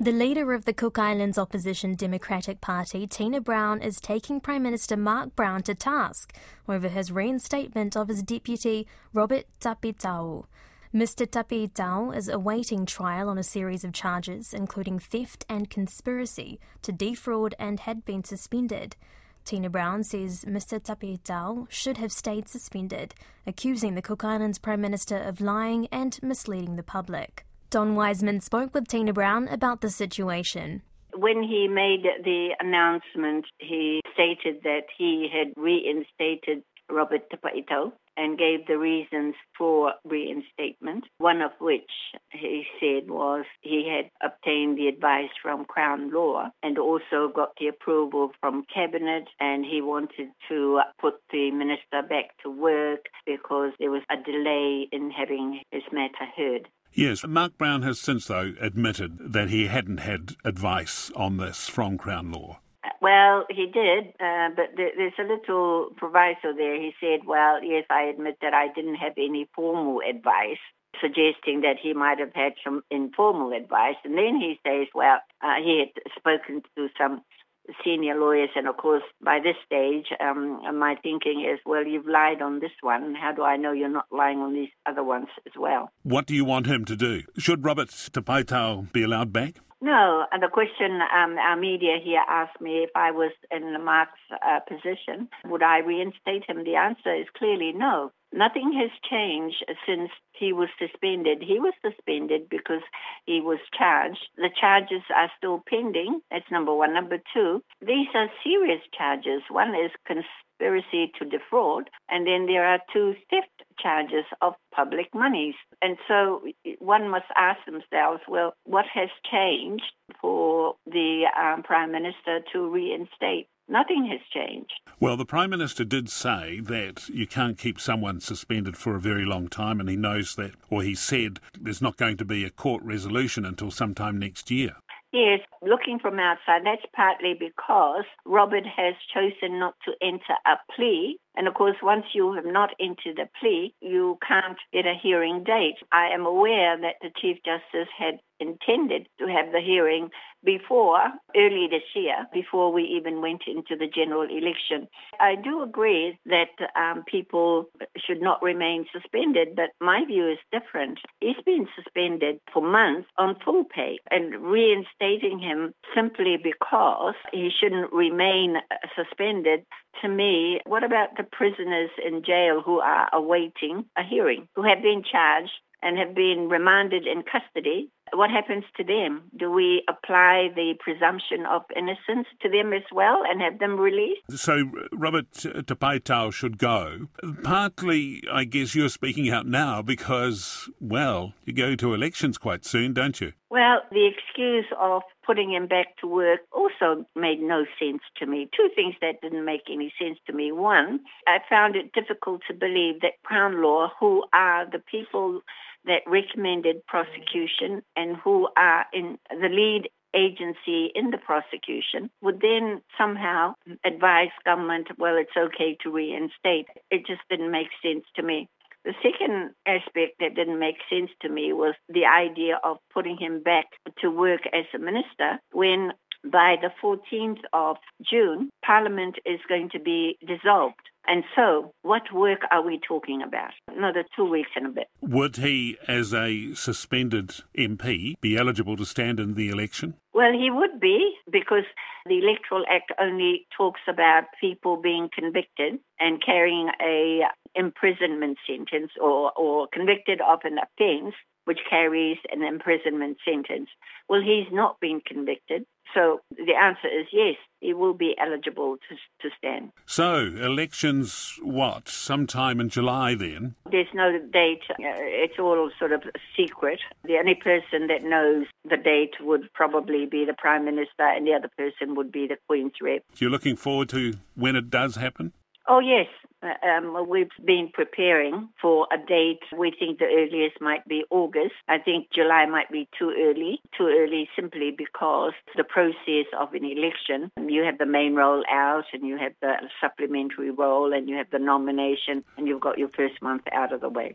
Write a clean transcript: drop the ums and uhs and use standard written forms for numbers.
The leader of the Cook Islands opposition Democratic Party, Tina Brown, is taking Prime Minister Mark Brown to task over his reinstatement of his deputy, Robert Tapaitau. Mr. Tapaitau is awaiting trial on a series of charges, including theft and conspiracy to defraud, and had been suspended. Tina Brown says Mr. Tapaitau should have stayed suspended, accusing the Cook Islands Prime Minister of lying and misleading the public. Don Wiseman spoke with Tina Brown about the situation. When he made the announcement, he stated that he had reinstated Robert Tapaitau and gave the reasons for reinstatement, one of which he said was he had obtained the advice from Crown Law and also got the approval from Cabinet, and he wanted to put the minister back to work because there was a delay in having his matter heard. Yes, Mark Brown has since, though, admitted that he hadn't had advice on this from Crown Law. Well, he did, but there's a little proviso there. He said, well, yes, I admit that I didn't have any formal advice, suggesting that he might have had some informal advice. And then he says, well, he had spoken to some senior lawyers, and of course by this stage my thinking is, well, you've lied on this one, how do I know you're not lying on these other ones as well? What do you want him to do? Should Robert Tapaitau be allowed back? No, and the question our media here asked me, if I was in Mark's position, would I reinstate him? The answer is clearly no. Nothing has changed since he was suspended. He was suspended because he was charged. The charges are still pending. That's number one. Number two, these are serious charges. One is conspiracy to defraud, and then there are two theft charges of public monies. And so one must ask themselves, well, what has changed for the Prime Minister to reinstate? Nothing has changed. Well, the Prime Minister did say that you can't keep someone suspended for a very long time, and he knows that, or he said there's not going to be a court resolution until sometime next year. Yes, looking from outside, that's partly because Robert has chosen not to enter a plea. And of course, once you have not entered a plea, you can't get a hearing date. I am aware that the Chief Justice had intended to have the hearing early this year, before we even went into the general election. I do agree that people should not remain suspended, but my view is different. He's been suspended for months on full pay, and reinstating him simply because he shouldn't remain suspended, to me, what about the prisoners in jail who are awaiting a hearing, who have been charged and have been remanded in custody? What happens to them? Do we apply the presumption of innocence to them as well and have them released? So Robert Tapaitau should go. Partly, I guess you're speaking out now because, well, you go to elections quite soon, don't you? Well, the excuse of putting him back to work also made no sense to me. Two things that didn't make any sense to me. One, I found it difficult to believe that Crown Law, who are the people that recommended prosecution and who are in the lead agency in the prosecution, would then somehow advise government, well, it's okay to reinstate. It just didn't make sense to me. The second aspect that didn't make sense to me was the idea of putting him back to work as a minister when by the 14th of June, Parliament is going to be dissolved. And so, what work are we talking about? Another 2 weeks and a bit. Would he, as a suspended MP, be eligible to stand in the election? Well, he would be, because the Electoral Act only talks about people being convicted and carrying a imprisonment sentence or convicted of an offence, which carries an imprisonment sentence. Well, he's not been convicted. So the answer is yes, he will be eligible to stand. So elections, what, sometime in July then? There's no date. It's all sort of secret. The only person that knows the date would probably be the Prime Minister, and the other person would be the Queen's Rep. You're looking forward to when it does happen? Oh, yes. We've been preparing for a date. We think the earliest might be August. I think July might be too early simply because the process of an election, you have the main roll out and you have the supplementary roll and you have the nomination and you've got your first month out of the way.